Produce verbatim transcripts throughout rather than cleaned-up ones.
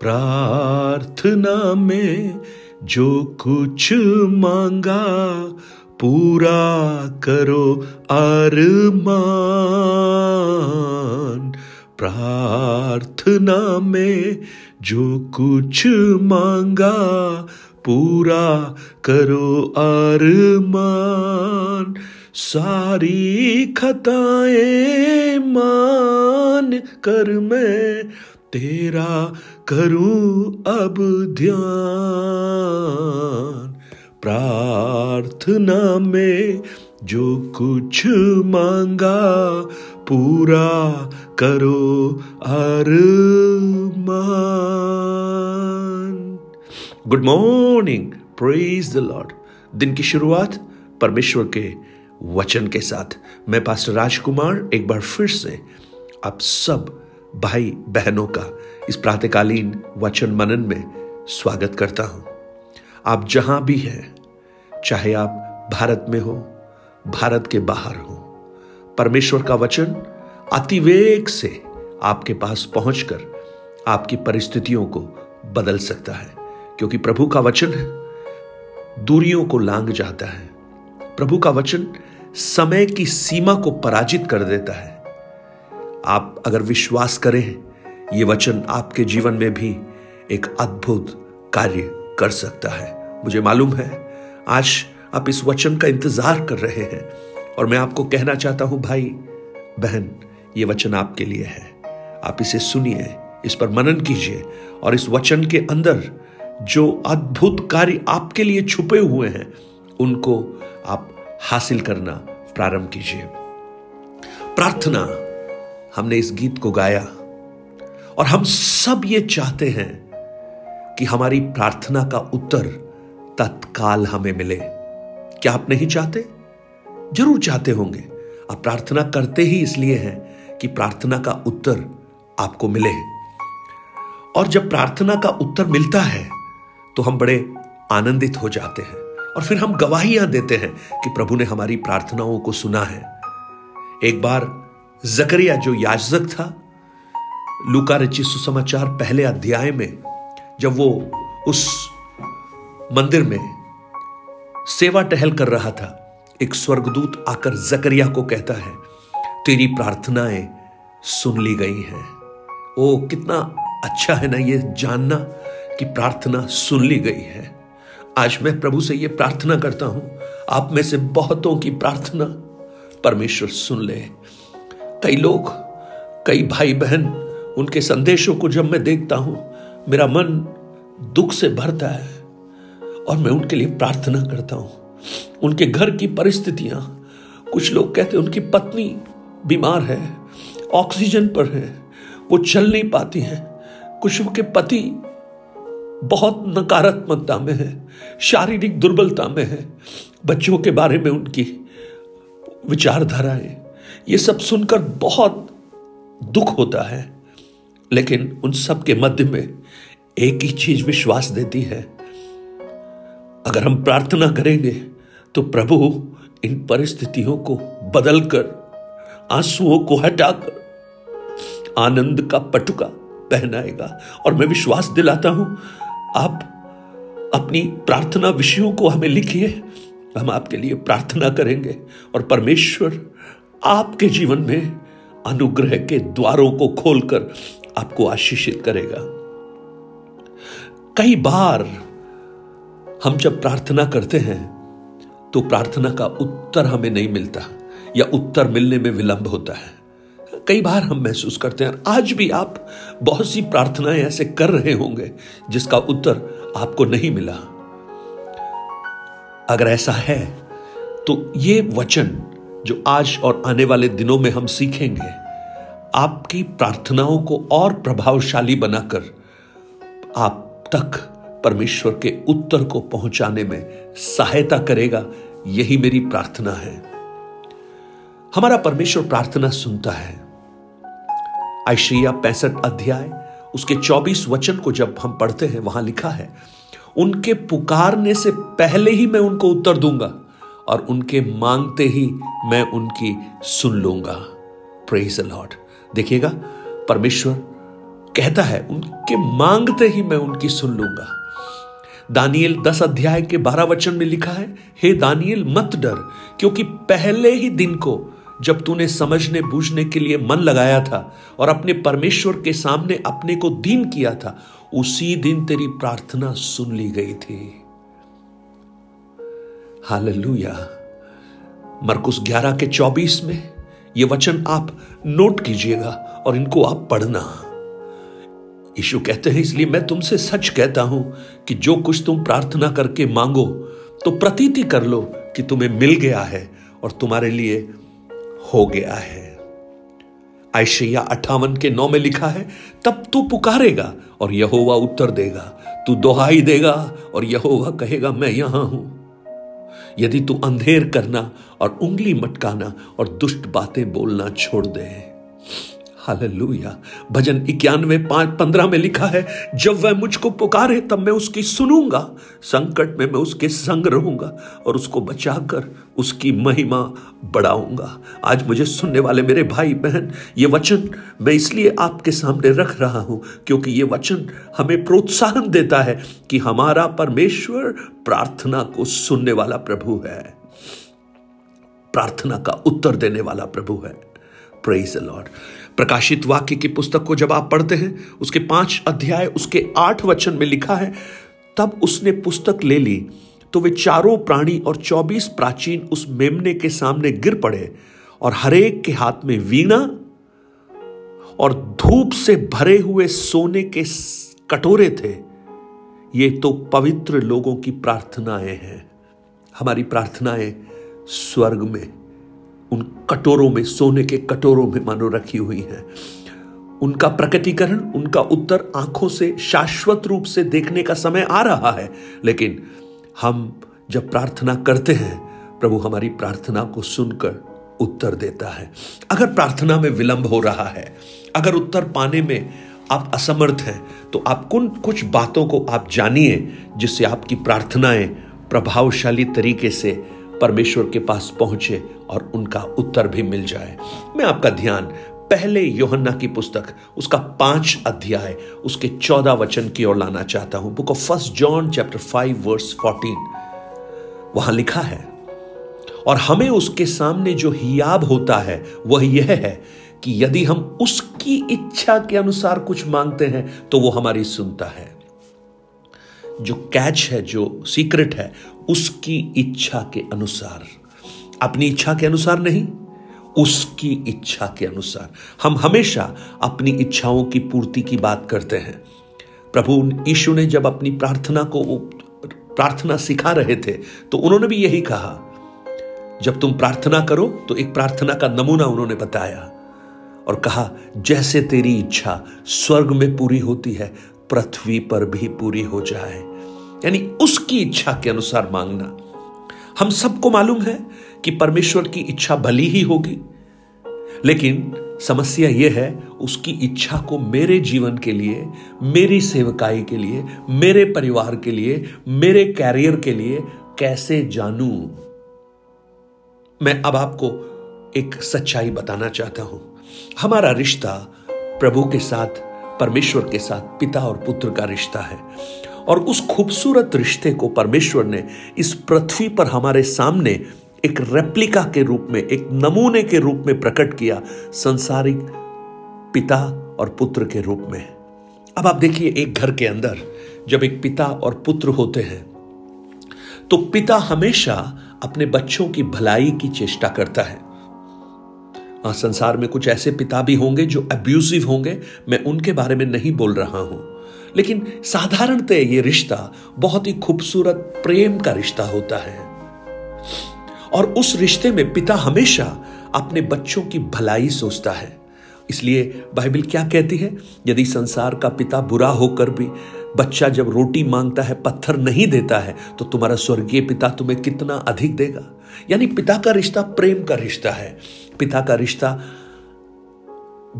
प्रार्थना में जो कुछ मांगा पूरा करो अरमान। प्रार्थना में जो कुछ मांगा पूरा करो अरमान। सारी खताएं मान कर मैं तेरा करूं अब ध्यान। प्रार्थना में जो कुछ मांगा पूरा करो अरमान। Good morning, praise the Lord. दिन की शुरुआत परमेश्वर के वचन के साथ। मैं पास्टर राजकुमार एक बार फिर से आप सब भाई बहनों का इस प्रातःकालीन वचन मनन में स्वागत करता हूं। आप जहां भी हैं, चाहे आप भारत में हो, भारत के बाहर हो, परमेश्वर का वचन अतिवेग से आपके पास पहुंचकर आपकी परिस्थितियों को बदल सकता है, क्योंकि प्रभु का वचन दूरियों को लांघ जाता है। प्रभु का वचन समय की सीमा को पराजित कर देता है। आप अगर विश्वास करें, ये वचन आपके जीवन में भी एक अद्भुत कार्य कर सकता है। मुझे मालूम है आज आप इस वचन का इंतजार कर रहे हैं, और मैं आपको कहना चाहता हूं भाई बहन, ये वचन आपके लिए है। आप इसे सुनिए, इस पर मनन कीजिए, और इस वचन के अंदर जो अद्भुत कार्य आपके लिए छुपे हुए हैं उनको आप हासिल करना प्रारंभ कीजिए। प्रार्थना, हमने इस गीत को गाया, और हम सब ये चाहते हैं कि हमारी प्रार्थना का उत्तर तत्काल हमें मिले। क्या आप नहीं चाहते? जरूर चाहते होंगे। आप प्रार्थना करते ही इसलिए हैं कि प्रार्थना का उत्तर आपको मिले, और जब प्रार्थना का उत्तर मिलता है तो हम बड़े आनंदित हो जाते हैं, और फिर हम गवाहियां देते हैं कि प्रभु ने हमारी प्रार्थनाओं को सुना है। एक बार जकरिया जो याजक था, लूका रचित सुसमाचार पहले अध्याय में, जब वो उस मंदिर में सेवा टहल कर रहा था, एक स्वर्गदूत आकर जकरिया को कहता है, तेरी प्रार्थनाएं सुन ली गई हैं। ओ, कितना अच्छा है ना ये जानना कि प्रार्थना सुन ली गई है। आज मैं प्रभु से ये प्रार्थना करता हूं, आप में से बहुतों की प्रार्थना परमेश्वर सुन ले। कई लोग, कई भाई बहन, उनके संदेशों को जब मैं देखता हूं, मेरा मन दुख से भरता है, और मैं उनके लिए प्रार्थना करता हूं। उनके घर की परिस्थितियां, कुछ लोग कहते हैं उनकी पत्नी बीमार है, ऑक्सीजन पर है, वो चल नहीं पाती है। कुछ उनके पति बहुत नकारात्मकता में है, शारीरिक दुर्बलता में है, बच्चों के बारे में उनकी विचारधाराएं, ये सब सुनकर बहुत दुख होता है। लेकिन उन सब के मध्य में एक ही चीज विश्वास देती है, अगर हम प्रार्थना करेंगे तो प्रभु इन परिस्थितियों को बदलकर, आंसुओं को हटाकर आनंद का पटुका पहनाएगा। और मैं विश्वास दिलाता हूं, आप अपनी प्रार्थना विषयों को हमें लिखिए, हम आपके लिए प्रार्थना करेंगे, और परमेश्वर आपके जीवन में अनुग्रह के द्वारों को खोलकर आपको आशीषित करेगा। कई बार हम जब प्रार्थना करते हैं तो प्रार्थना का उत्तर हमें नहीं मिलता, या उत्तर मिलने में विलंब होता है। कई बार हम महसूस करते हैं, आज भी आप बहुत सी प्रार्थनाएं ऐसे कर रहे होंगे जिसका उत्तर आपको नहीं मिला। अगर ऐसा है तो ये वचन जो आज और आने वाले दिनों में हम सीखेंगे, आपकी प्रार्थनाओं को और प्रभावशाली बनाकर आप तक परमेश्वर के उत्तर को पहुंचाने में सहायता करेगा। यही मेरी प्रार्थना है। हमारा परमेश्वर प्रार्थना सुनता है। आयशया पैंसठ अध्याय उसके चौबीस वचन को जब हम पढ़ते हैं, वहां लिखा है, उनके पुकारने से पहले ही मैं उनको उत्तर दूंगा, और उनके मांगते ही मैं उनकी सुन लूंगा। Praise the Lord. देखिएगा, परमेश्वर कहता है उनके मांगते ही मैं उनकी सुन लूंगा। दानियल दस अध्याय के बारह वचन में लिखा है, हे दानियल मत डर, क्योंकि पहले ही दिन को जब तूने समझने बूझने के लिए मन लगाया था और अपने परमेश्वर के सामने अपने को दीन किया था, उसी दिन तेरी प्रार्थना सुन ली गई थी। हालेलुया। मरकुस ग्यारह के चौबीस में ये वचन आप नोट कीजिएगा और इनको आप पढ़ना। यीशु कहते हैं, इसलिए मैं तुमसे सच कहता हूं कि जो कुछ तुम प्रार्थना करके मांगो तो प्रतीति कर लो कि तुम्हें मिल गया है और तुम्हारे लिए हो गया है। यशायाह अट्ठावन के नौ में लिखा है, तब तू पुकारेगा और यहोवा उत्तर देगा, तू दोहाई देगा और यहोवा कहेगा मैं यहां हूं। यदि तू अंधेर करना और उंगली मटकाना और दुष्ट बातें बोलना छोड़ दे। हालेलुया। भजन इक्यानवे पांच पंद्रह में लिखा है, जब वह मुझको पुकारे तब मैं उसकी सुनूंगा, संकट में मैं उसके संग रहूंगा और उसको बचाकर उसकी महिमा बढ़ाऊंगा। आज मुझे सुनने वाले मेरे भाई बहन, ये वचन मैं इसलिए आपके सामने रख रहा हूं क्योंकि ये वचन हमें प्रोत्साहन देता है कि हमारा परमेश्वर प्रार्थना को सुनने वाला प्रभु है, प्रार्थना का उत्तर देने वाला प्रभु है। Praise the Lord. प्रकाशित वाक्य की पुस्तक को जब आप पढ़ते हैं, उसके पांच अध्याय उसके आठ वचन में लिखा है, तब उसने पुस्तक ले ली तो वे चारों प्राणी और चौबीस प्राचीन उस मेमने के सामने गिर पड़े और हरेक के हाथ में वीणा और धूप से भरे हुए सोने के कटोरे थे। ये तो पवित्र लोगों की प्रार्थनाएं हैं। हमारी प्रार्थनाएं स्वर्ग में उन कटोरों में, सोने के कटोरों में मानो रखी हुई है। उनका प्रकटीकरण, उनका उत्तर आंखों से शाश्वत रूप से देखने का समय आ रहा है। लेकिन हम जब प्रार्थना करते हैं, प्रभु हमारी प्रार्थना को सुनकर उत्तर देता है। अगर प्रार्थना में विलंब हो रहा है, अगर उत्तर पाने में आप असमर्थ हैं, तो आप कुन कुछ बातों को आप जानिए जिससे आपकी प्रार्थनाएं प्रभावशाली तरीके से परमेश्वर के पास पहुंचे और उनका उत्तर भी मिल जाए। मैं आपका ध्यान पहले यूहन्ना की पुस्तक उसका पांच अध्याय उसके चौदह वचन की ओर लाना चाहता हूं। Book of first John chapter five verse fourteen, वहां लिखा है, और हमें उसके सामने जो हियाब होता है वह यह है कि यदि हम उसकी इच्छा के अनुसार कुछ मांगते हैं तो वो हमारी सुनता है। जो कैच है, जो सीक्रेट है, उसकी इच्छा के अनुसार, अपनी इच्छा के अनुसार नहीं, उसकी इच्छा के अनुसार। हम हमेशा अपनी इच्छाओं की पूर्ति की बात करते हैं। प्रभु यीशु ने जब अपनी प्रार्थना को प्रार्थना सिखा रहे थे तो उन्होंने भी यही कहा, जब तुम प्रार्थना करो तो एक प्रार्थना का नमूना उन्होंने बताया और कहा, जैसे तेरी इच्छा स्वर्ग में पूरी होती है पृथ्वी पर भी पूरी हो जाए। यानी उसकी इच्छा के अनुसार मांगना। हम सबको मालूम है कि परमेश्वर की इच्छा भली ही होगी, लेकिन समस्या यह है उसकी इच्छा को मेरे जीवन के लिए, मेरी सेवकाई के लिए, मेरे परिवार के लिए, मेरे कैरियर के लिए कैसे जानूं। मैं अब आपको एक सच्चाई बताना चाहता हूं। हमारा रिश्ता प्रभु के साथ, परमेश्वर के साथ पिता और पुत्र का रिश्ता है, और उस खूबसूरत रिश्ते को परमेश्वर ने इस पृथ्वी पर हमारे सामने एक रेप्लिका के रूप में, एक नमूने के रूप में प्रकट किया, संसारिक पिता और पुत्र के रूप में। अब आप देखिए, एक घर के अंदर जब एक पिता और पुत्र होते हैं तो पिता हमेशा अपने बच्चों की भलाई की चेष्टा करता है। संसार में कुछ ऐसे पिता भी होंगे जो अब्यूजिव होंगे, मैं उनके बारे में नहीं बोल रहा हूं, लेकिन साधारणतः ये रिश्ता बहुत ही खूबसूरत प्रेम का रिश्ता होता है, और उस रिश्ते में पिता हमेशा अपने बच्चों की भलाई सोचता है। इसलिए बाइबल क्या कहती है, यदि संसार का पिता बुरा होकर भी बच्चा जब रोटी मांगता है पत्थर नहीं देता है, तो तुम्हारा स्वर्गीय पिता तुम्हें कितना अधिक देगा। यानी पिता का रिश्ता प्रेम का रिश्ता है। पिता का रिश्ता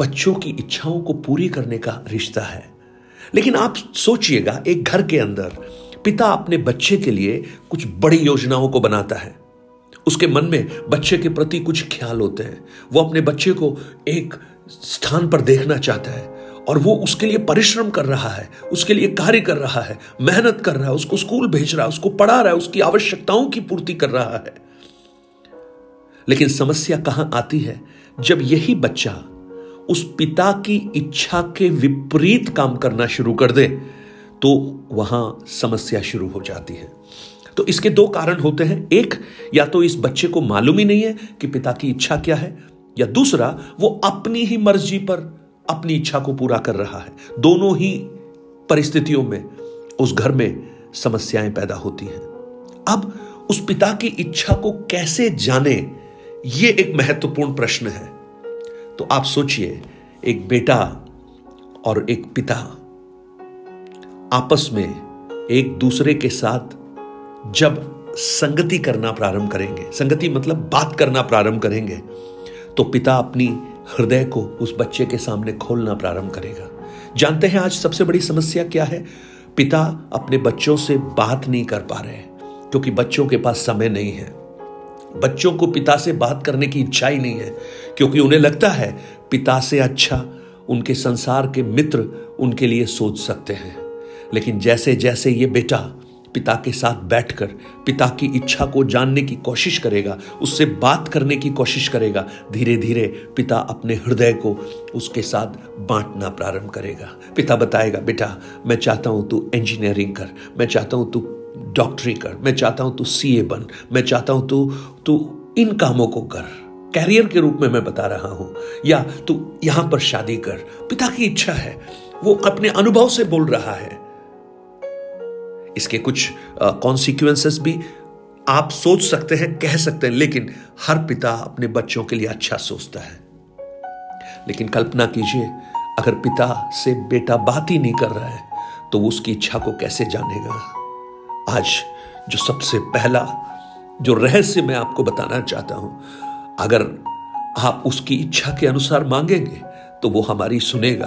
बच्चों की इच्छाओं को पूरी करने का रिश्ता है। लेकिन आप सोचिएगा, एक घर के अंदर पिता अपने बच्चे के लिए कुछ बड़ी योजनाओं को बनाता है। उसके मन में बच्चे के प्रति कुछ ख्याल होते हैं। वो अपने बच्चे को एक स्थान पर देखना चाहता है और वो उसके लिए परिश्रम कर रहा है, उसके लिए कार्य कर रहा है, मेहनत कर रहा है, उसको स्कूल भेज रहा है, उसको पढ़ा रहा है, उसकी आवश्यकताओं की पूर्ति कर रहा है। लेकिन समस्या कहां आती है? जब यही बच्चा उस पिता की इच्छा के विपरीत काम करना शुरू कर दे तो वहां समस्या शुरू हो जाती है। तो इसके दो कारण होते हैं। एक, या तो इस बच्चे को मालूम ही नहीं है कि पिता की इच्छा क्या है, या दूसरा वो अपनी ही मर्जी पर अपनी इच्छा को पूरा कर रहा है। दोनों ही परिस्थितियों में उस घर में समस्याएं पैदा होती हैं। अब उस पिता की इच्छा को कैसे जाने, ये एक महत्वपूर्ण प्रश्न है। तो आप सोचिए, एक बेटा और एक पिता आपस में एक दूसरे के साथ जब संगति करना प्रारंभ करेंगे, संगति मतलब बात करना प्रारंभ करेंगे, तो पिता अपनी हृदय को उस बच्चे के सामने खोलना प्रारंभ करेगा। जानते हैं आज सबसे बड़ी समस्या क्या है? पिता अपने बच्चों से बात नहीं कर पा रहे हैं क्योंकि बच्चों के पास समय नहीं है। बच्चों को पिता से बात करने की इच्छा ही नहीं है क्योंकि उन्हें लगता है पिता से अच्छा उनके संसार के मित्र उनके लिए सोच सकते हैं। लेकिन जैसे जैसे ये बेटा पिता के साथ बैठकर पिता की इच्छा को जानने की कोशिश करेगा, उससे बात करने की कोशिश करेगा, धीरे धीरे पिता अपने हृदय को उसके साथ बांटना प्रारंभ करेगा। पिता बताएगा, बेटा मैं चाहता हूँ तू इंजीनियरिंग कर, मैं चाहता हूँ तू डॉक्टरी कर, मैं चाहता हूं तू सीए बन, मैं चाहता हूं तू तू इन कामों को कर, कैरियर के रूप में मैं बता रहा हूं, या तू यहां पर शादी कर। पिता की इच्छा है, वो अपने अनुभव से बोल रहा है। इसके कुछ कॉन्सिक्वेंसेस भी आप सोच सकते हैं, कह सकते हैं, लेकिन हर पिता अपने बच्चों के लिए अच्छा सोचता है। लेकिन कल्पना कीजिए, अगर पिता से बेटा बात ही नहीं कर रहा है तो वो उसकी इच्छा को कैसे जानेगा? आज जो सबसे पहला जो रहस्य मैं आपको बताना चाहता हूं, अगर आप उसकी इच्छा के अनुसार मांगेंगे तो वो हमारी सुनेगा,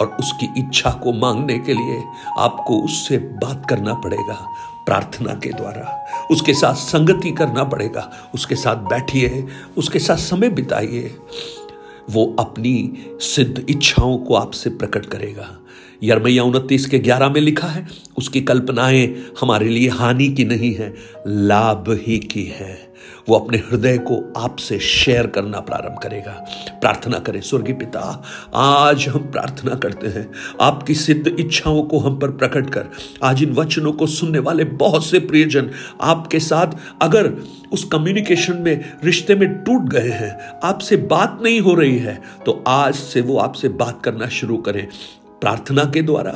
और उसकी इच्छा को मांगने के लिए आपको उससे बात करना पड़ेगा, प्रार्थना के द्वारा उसके साथ संगति करना पड़ेगा, उसके साथ बैठिए, उसके साथ समय बिताइए। वो अपनी सिद्ध इच्छाओं को आपसे प्रकट करेगा। यिर्मयाह उनतीस के ग्यारह में लिखा है, उसकी कल्पनाएं हमारे लिए हानि की नहीं है, लाभ ही की है। वो अपने हृदय को आपसे शेयर करना प्रारंभ करेगा। प्रार्थना करें, स्वर्गीय पिता आज हम प्रार्थना करते हैं, आपकी सिद्ध इच्छाओं को हम पर प्रकट कर। आज इन वचनों को सुनने वाले बहुत से प्रियजन आपके साथ अगर उस कम्युनिकेशन में, रिश्ते में टूट गए हैं, आपसे बात नहीं हो रही है, तो आज से वो आपसे बात करना शुरू करें। प्रार्थना के द्वारा,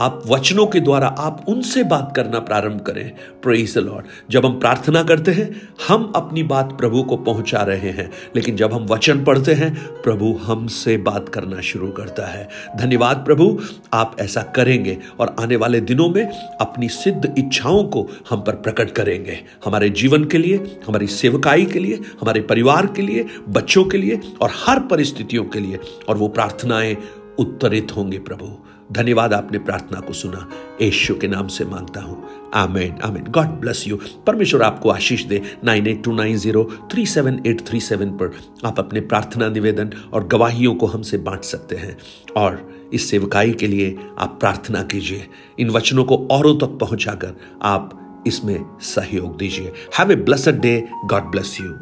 आप वचनों के द्वारा आप उनसे बात करना प्रारंभ करें। Praise the Lord. जब हम प्रार्थना करते हैं हम अपनी बात प्रभु को पहुंचा रहे हैं, लेकिन जब हम वचन पढ़ते हैं प्रभु हमसे बात करना शुरू करता है। धन्यवाद प्रभु, आप ऐसा करेंगे और आने वाले दिनों में अपनी सिद्ध इच्छाओं को हम पर प्रकट करेंगे, हमारे जीवन के लिए, हमारी सेवकाई के लिए, हमारे परिवार के लिए, बच्चों के लिए और हर परिस्थितियों के लिए, और वो प्रार्थनाएं उत्तरित होंगे। प्रभु धन्यवाद, आपने प्रार्थना को सुना। यीशु के नाम से मांगता हूं, आमेन आमेन। God bless you. परमेश्वर आपको आशीष दे। Nine eight two nine zero three seven eight three seven पर आप अपने प्रार्थना निवेदन और गवाहियों को हमसे बांट सकते हैं, और इस सेवकाई के लिए आप प्रार्थना कीजिए। इन वचनों को औरों तक पहुंचाकर आप इसमें सहयोग दीजिए। Have a blessed day. God bless you.